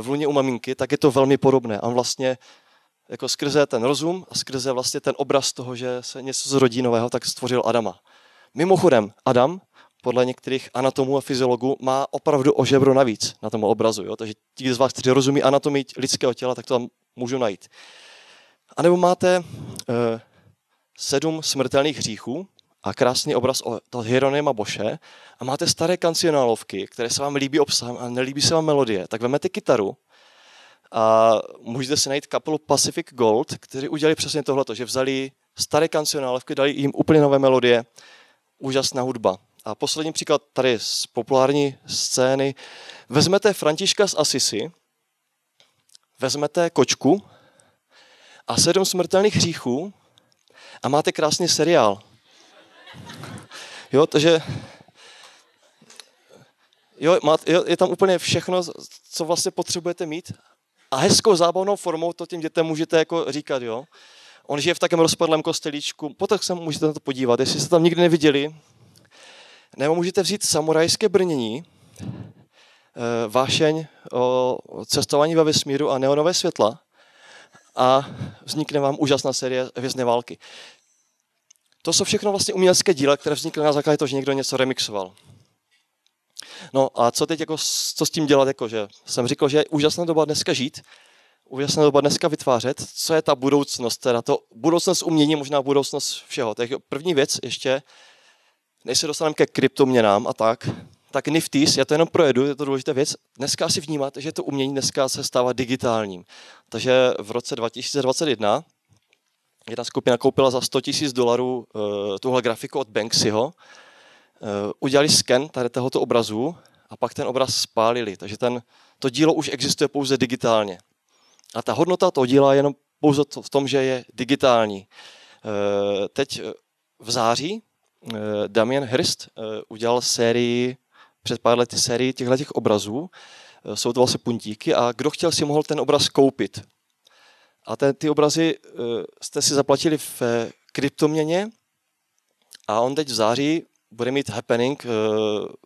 v lůně u maminky, tak je to velmi podobné. A vlastně jako skrze ten rozum a skrze vlastně ten obraz toho, že se něco zrodí nového, tak stvořil Adama. Mimochodem, Adam podle některých anatomů a fyziologů má opravdu o žebro navíc na tom obrazu. Jo? Takže ti z vás, kteří rozumí anatomii lidského těla, tak to tam můžu najít. A nebo máte eh, sedm smrtelných hříchů a krásný obraz od Hieronyma Bosche a máte staré kancionálovky, které se vám líbí obsahem a nelíbí se vám melodie, tak vemete kytaru a můžete si najít kapelu Pacific Gold, kteří udělali přesně tohleto, že vzali staré kancionálovky, dali jim úplně nové melodie, úžasná hudba. A poslední příklad tady z populární scény. Vezmete Františka z Assisi, vezmete kočku a sedm smrtelných hříchů a máte krásný seriál. Jo, takže jo, má, jo, je tam úplně všechno, co vlastně potřebujete mít. A hezkou zábavnou formou to těm dětem můžete jako říkat, jo. On žije v takovém rozpadlém kostelíčku, potom se můžete na to podívat, jestli jste tam nikdy neviděli. Nebo můžete vzít samurajské brnění, vášeň o cestování ve vesmíru a neonové světla a vznikne vám úžasná série Hvězdné války. To jsou všechno vlastně umělecké díla, které vznikly na základě toho, že někdo něco remixoval. No a co teď, jako, co s tím dělat? Jako, že jsem říkal, že je úžasná doba dneska žít, úžasná doba dneska vytvářet. Co je ta budoucnost? Teda to budoucnost umění, možná budoucnost všeho. Tak první věc ještě, než se dostaneme ke kryptoměnám a tak, tak Nifties, já to jenom projedu, je to důležitá věc. Dneska si vnímat, že to umění dneska se stává digitálním. Takže v roce dva tisíce dvacet jedna jedna skupina koupila za sto tisíc dolarů e, tuhle grafiku od Banksyho, e, udělali sken tady tohoto obrazu a pak ten obraz spálili. Takže ten, to dílo už existuje pouze digitálně. A ta hodnota toho díla je jenom pouze to, v tom, že je digitální. E, teď v září Damien Hirst udělal sérii, před pár lety sérii těchto těch obrazů, jsou to vlastně puntíky a kdo chtěl, si mohl ten obraz koupit. A ten, ty obrazy jste si zaplatili v kryptoměně a on teď v září bude mít happening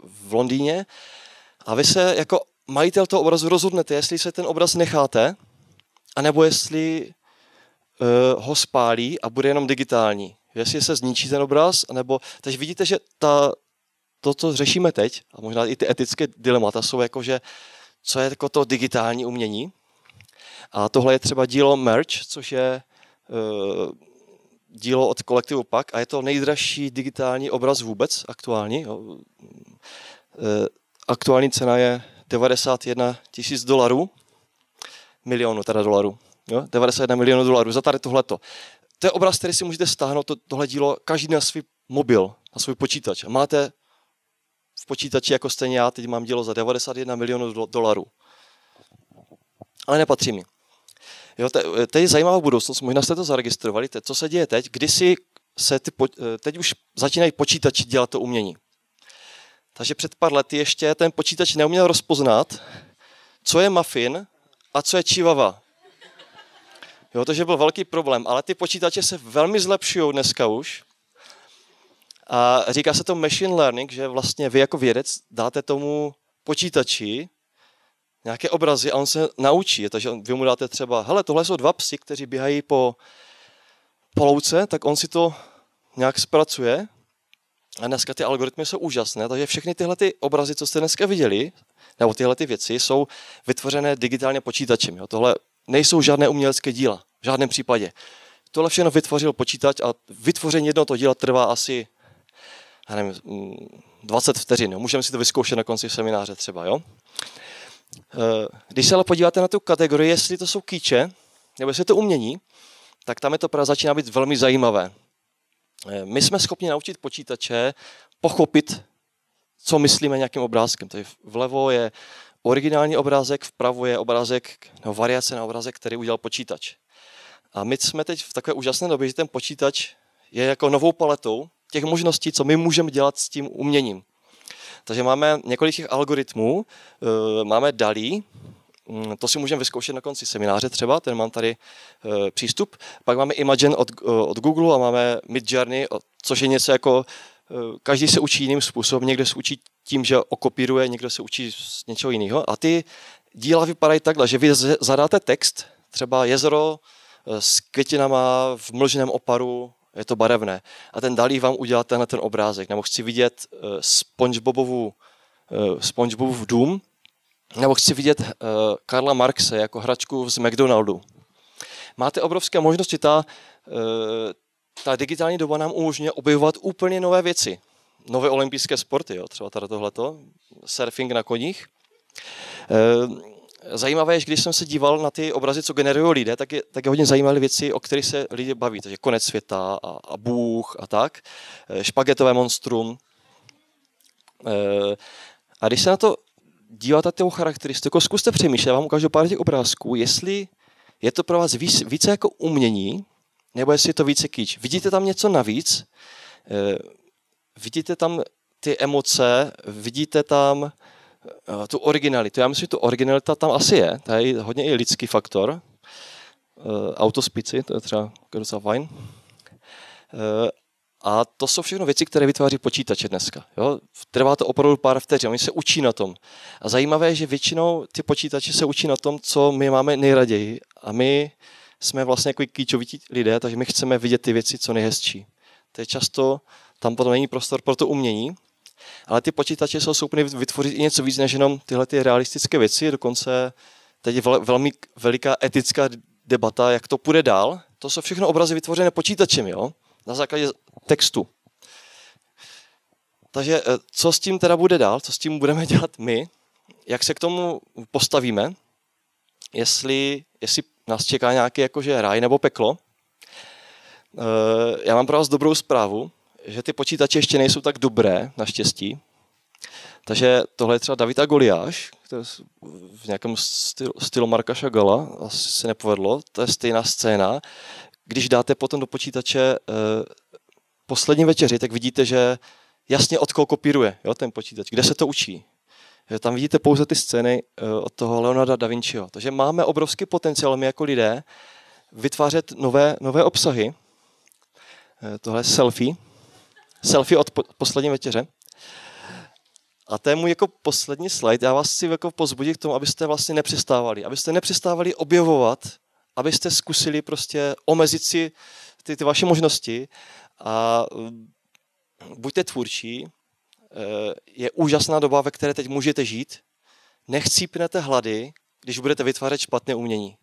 v Londýně a vy se jako majitel toho obrazu rozhodnete, jestli se ten obraz necháte, anebo jestli ho spálí a bude jenom digitální. Jestli se zničí ten obraz, nebo... Takže vidíte, že ta, to, co řešíme teď, a možná i ty etické dilemata jsou jako, že co je jako to digitální umění. A tohle je třeba dílo Merge, což je uh, dílo od kolektivu Pak a je to nejdražší digitální obraz vůbec aktuální. Uh, aktuální cena je devadesát jedna tisíc dolarů, milionů teda dolarů, jo? devadesát jedna milionů dolarů za tady tohleto. To je obraz, který si můžete stáhnout, to, tohle dílo, každý na svůj mobil, na svůj počítač. A máte v počítači, jako stejně já, teď mám dílo za devadesát jedna milionů dolarů. Ale nepatří mi. Jo, to, to je zajímavá budoucnost, možná jste to zaregistrovali, to, co se děje teď, kdysi se ty, teď už začínají počítači dělat to umění. Takže před pár lety ještě ten počítač neuměl rozpoznat, co je muffin a co je chihuahua. Jo, takže byl velký problém, ale ty počítače se velmi zlepšují dneska už. A říká se to machine learning, že vlastně vy jako vědec dáte tomu počítači nějaké obrazy a on se naučí. Takže vy mu dáte třeba, hele, tohle jsou dva psi, kteří běhají po, po louce, tak on si to nějak zpracuje. A dneska ty algoritmy jsou úžasné, takže všechny tyhle ty obrazy, co jste dneska viděli, nebo tyhle ty věci, jsou vytvořené digitálně počítačem. Jo, tohle nejsou žádné umělecké díla, v žádném případě. Tohle všechno vytvořil počítač a vytvoření jednoho toho díla trvá asi, já nevím, dvacet vteřin. Jo. Můžeme si to vyzkoušet na konci semináře třeba. Jo. Když se ale podíváte na tu kategorii, jestli to jsou kýče, nebo jestli to umění, tak tam je to právě začíná být velmi zajímavé. My jsme schopni naučit počítače pochopit, co myslíme nějakým obrázkem. Tady vlevo je originální obrázek, vpravo je obrázek, no, variace na obrázek, který udělal počítač. A my jsme teď v takové úžasné době, že ten počítač je jako novou paletou těch možností, co my můžeme dělat s tím uměním. Takže máme několik těch algoritmů, máme Dall-E, to si můžeme vyzkoušet na konci semináře třeba, ten mám tady přístup. Pak máme Imagen od, od Google a máme Midjourney, což je něco jako každý se učí jiným způsobem, někdo se učí tím, že okopíruje, někdo se učí z něčeho jiného. A ty díla vypadají takhle, že vy zadáte text, třeba jezero s květinama v mlžném oparu, je to barevné. A ten Dall-E vám udělá tenhle ten obrázek. Nebo chci vidět SpongeBobovu, SpongeBobův dům, nebo chci vidět Karla Marxe jako hračku z McDonaldu. Máte obrovské možnosti, ta, ta digitální doba nám umožňuje objevovat úplně nové věci. Nové olympijské sporty, jo, třeba tady tohleto, surfing na koních. Zajímavé je, že když jsem se díval na ty obrazy, co generují lidé, tak je, tak je hodně zajímavé věci, o kterých se lidé baví. Takže konec světa a, a Bůh a tak, špagetové monstrum. A když se na to díváte tou charakteristikou, zkuste přemýšlet, já vám ukážu pár těch obrázků, jestli je to pro vás víc, více jako umění, nebo jestli je to více kýč. Vidíte tam něco navíc, vidíte tam ty emoce, vidíte tam tu originalitu. Já myslím, že tu originalita tam asi je. To je hodně i lidský faktor. Autospici, to je třeba docela fajn. A to jsou všechno věci, které vytváří počítače dneska. Jo? Trvá to opravdu pár vteřin, oni se učí na tom. A zajímavé je, že většinou ty počítače se učí na tom, co my máme nejraději. A my jsme vlastně jako kýčovití lidé, takže my chceme vidět ty věci co nejhezčí. To je často, tam potom není prostor pro to umění, ale ty počítače jsou schopny vytvořit i něco víc než jenom tyhle ty realistické věci. Dokonce teď je velmi veliká etická debata, jak to půjde dál. To jsou všechno obrazy vytvořené počítačem, jo? Na základě textu. Takže co s tím teda bude dál, co s tím budeme dělat my, jak se k tomu postavíme, jestli, jestli nás čeká nějaký jakože ráj nebo peklo. Já mám pro vás dobrou zprávu, že ty počítače ještě nejsou tak dobré, naštěstí. Takže tohle je třeba David a Goliáš, který v nějakém stylu, stylu Marka Chagalla, asi se nepovedlo, to je stejná scéna. Když dáte potom do počítače e, poslední večeři, tak vidíte, že jasně od koho kopíruje, jo, ten počítač, kde se to učí. Že tam vidíte pouze ty scény e, od toho Leonarda Da Vinciho. Takže máme obrovský potenciál, my jako lidé, vytvářet nové, nové obsahy. E, tohle je selfie. Selfie od po, poslední večeře. A to je můj jako poslední slide. Já vás chci jako pozbudit k tomu, abyste vlastně nepřestávali. Abyste nepřestávali objevovat, abyste zkusili prostě omezit si ty, ty vaše možnosti a buďte tvůrčí. Je úžasná doba, ve které teď můžete žít. Nechcípnete hlady, když budete vytvářet špatné umění.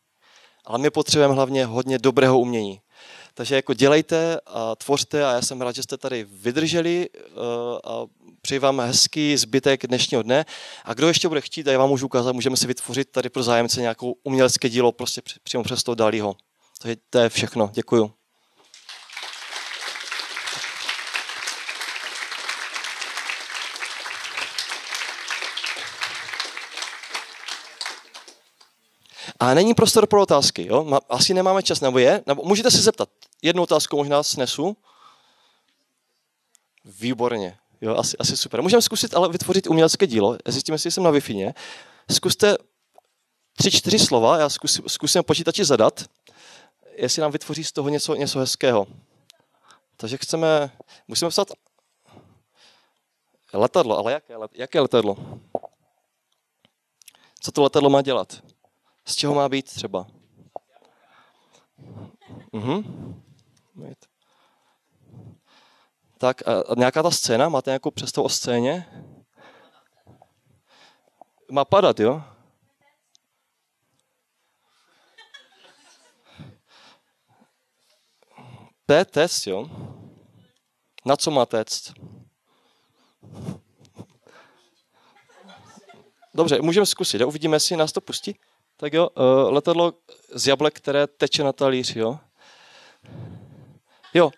Ale my potřebujeme hlavně hodně dobrého umění. Takže jako dělejte a tvořte a já jsem rád, že jste tady vydrželi a přeji vám hezký zbytek dnešního dne. A kdo ještě bude chtít, já vám můžu ukázat, můžeme si vytvořit tady pro zájemce nějakou umělecké dílo, prostě přímo přes toho Dall-Eho. Takže to je všechno, děkuju. A není prostor pro otázky, jo? Asi nemáme čas, nebo je? Nebo můžete se zeptat. Jednu otázku možná snesu. Výborně, jo, asi, asi super. Můžeme zkusit ale vytvořit umělecké dílo, zjistíme si, jsem na Wi-Fi. Zkuste tři, čtyři slova, já zkusím, zkusím počítači zadat, jestli nám vytvoří z toho něco, něco hezkého. Takže chceme, musíme psát letadlo, ale jaké, jaké letadlo? Co to letadlo má dělat? Z čeho má být třeba? Uhum. Tak a nějaká ta scéna, máte nějakou představu o scéně? Má padat, jo? To je test, jo? Na co má test? Dobře, můžeme zkusit, jo? Uvidíme, jestli nás to pustí. Tak jo, letadlo z jablek, které teče na talíř, jo. Jo,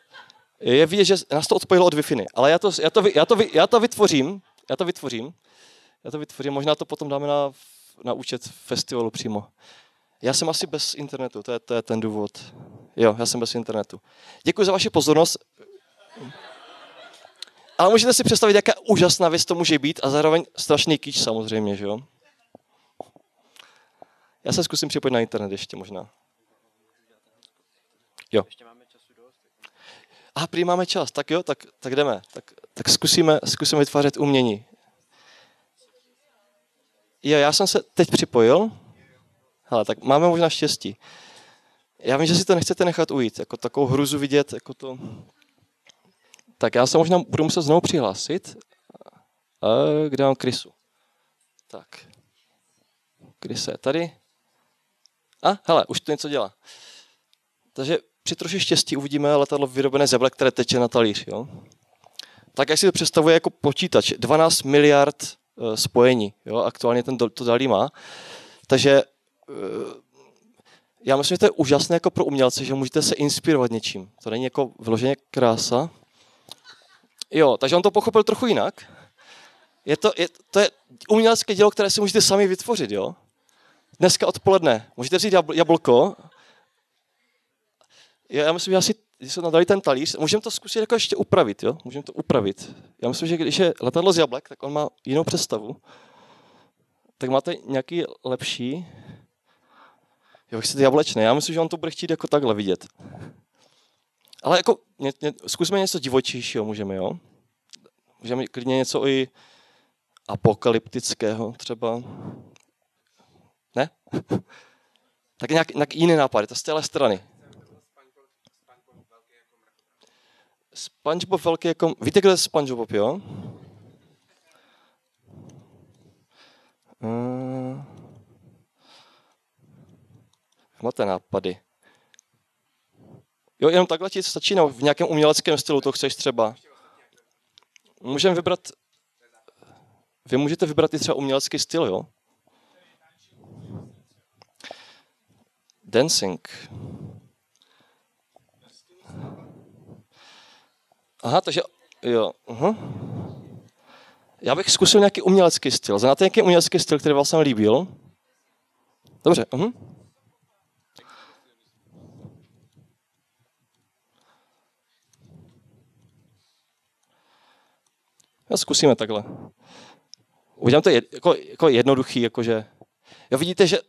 je vidět, že nás to odpojilo od Wi-Fi, ale já to, já, to, já, to, já to vytvořím, já to vytvořím, já to vytvořím, možná to potom dáme na, na účet festivalu přímo. Já jsem asi bez internetu, to je, to je ten důvod. Jo, já jsem bez internetu. Děkuji za vaši pozornost. Ale můžete si představit, jaká úžasná věc to může být a zároveň strašný kýč samozřejmě, že jo. Já se zkusím připojit na internet ještě možná. Jo. Ještě máme času dost. A prý máme čas, tak jo, tak, tak jdeme. Tak, tak zkusíme, zkusíme vytvářet umění. Jo, já jsem se teď připojil. Hele, tak máme možná štěstí. Já vím, že si to nechcete nechat ujít, jako takovou hruzu vidět, jako to. Tak já se možná budu muset znovu přihlásit. E, kde mám Krysu? Tak. Krysa je tady. A, hele, už to něco dělá. Takže při troši štěstí uvidíme letadlo vyrobené z jablek, které teče na talíř. Jo? Tak jak si to představuje jako počítač, dvanáct miliard e, spojení. Jo? Aktuálně ten to Dall-E má. Takže e, já myslím, že to je úžasné jako pro umělce, že můžete se inspirovat něčím. To není jako vloženě krása. Jo, takže on to pochopil trochu jinak. Je to, je, to je umělecké dílo, které si můžete sami vytvořit, jo? Dneska odpoledne. Můžete vzít jablko. Jo, já myslím, že asi, když se nadali ten talíř, můžeme to zkusit jako ještě upravit, jo? Můžeme to upravit. Já myslím, že když je letadlo z jablek, tak on má jinou představu. Tak máte nějaký lepší? Jo, chcete jablečné. Já myslím, že on to bude chtít jako takhle vidět. Ale jako, ně, ně, zkusme něco divočejšího, můžeme, jo? Můžeme klidně něco i apokalyptického třeba. Ne? Tak nějak, nějak jiný nápad, to z téhle strany. SpongeBob velký jako... Víte, kde je SpongeBob, jo? Uh... Máte nápady. Jo, jenom takhle ti stačí, no, v nějakém uměleckém stylu to chceš třeba. Můžeme vybrat... Vy můžete vybrat i třeba umělecký styl, jo? Dancing. Aha, takže... Jo, aha. Já bych zkusil nějaký umělecký styl. Znáte nějaký umělecký styl, který vás sem líbil? Dobře, aha. Já zkusíme takhle. Udělám to jed, jako, jako jednoduchý, jakože... Jo, vidíte, že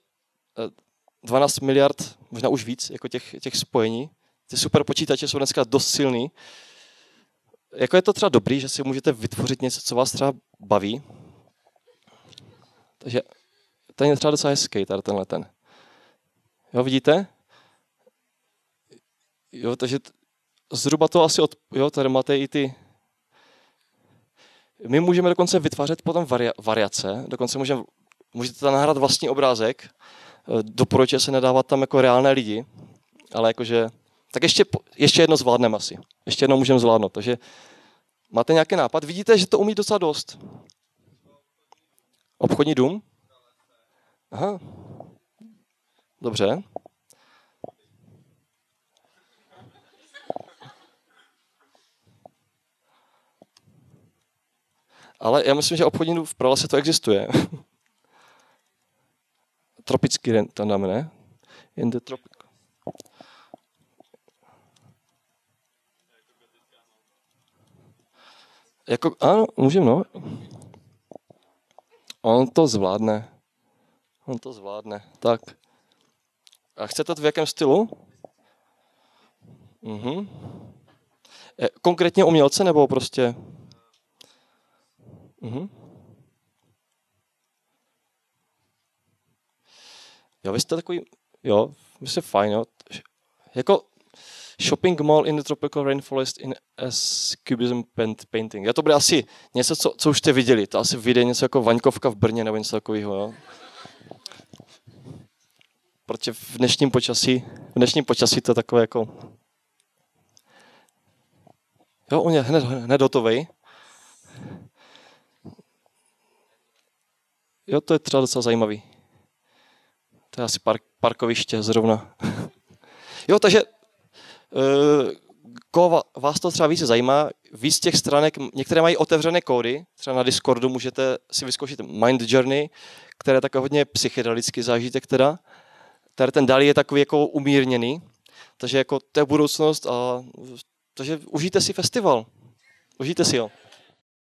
dvanáct miliard, možná už víc, jako těch, těch spojení. Ty super počítače jsou dneska dost silný. Jako je to třeba dobrý, že si můžete vytvořit něco, co vás třeba baví. Takže ten je třeba docela hezký, tady tenhle ten. Jo, vidíte? Jo, takže t- zhruba to asi od... Jo, tady máte i ty... My můžeme dokonce vytvářet potom varia- variace, dokonce můžeme, můžete tam nahrát vlastní obrázek, doporučuje se nedávat tam jako reálné lidi, ale jakože, tak ještě, ještě jedno zvládneme asi, ještě jedno můžeme zvládnout, takže máte nějaký nápad, vidíte, že to umí docela dost. Obchodní dům? Aha, dobře. Ale já myslím, že obchodní dům v pralese to existuje. Tropický rent, tam dáme, ne? In the tropic. Jako, ano, můžeme, no. On to zvládne. On to zvládne, tak. A chcete to v jakém stylu? Mhm. Konkrétně umělce nebo prostě... Uhum. Jo, vy jste takový, jo, myslím fajn, jo. Jako shopping mall in the tropical rainforest in as cubism painting. Jo, to bude asi něco, co, co už jste viděli. To asi vyjde něco jako Vaňkovka v Brně nebo něco takového, jo. Protože v dnešním počasí, v dnešním počasí to je takové jako... Jo, on je hned, hned hotovej. Jo, to je třeba docela zajímavý. To je asi park, parkoviště zrovna. Jo, takže uh, koho vás to třeba víc zajímá, víc těch stránek, některé mají otevřené kódy, třeba na Discordu můžete si vyzkoušet Mind Journey, které je takový hodně psychedelický zážitek teda. Tady ten Dall-E je takový jako umírněný, takže jako to je budoucnost a takže užijte si festival. Užijte si ho.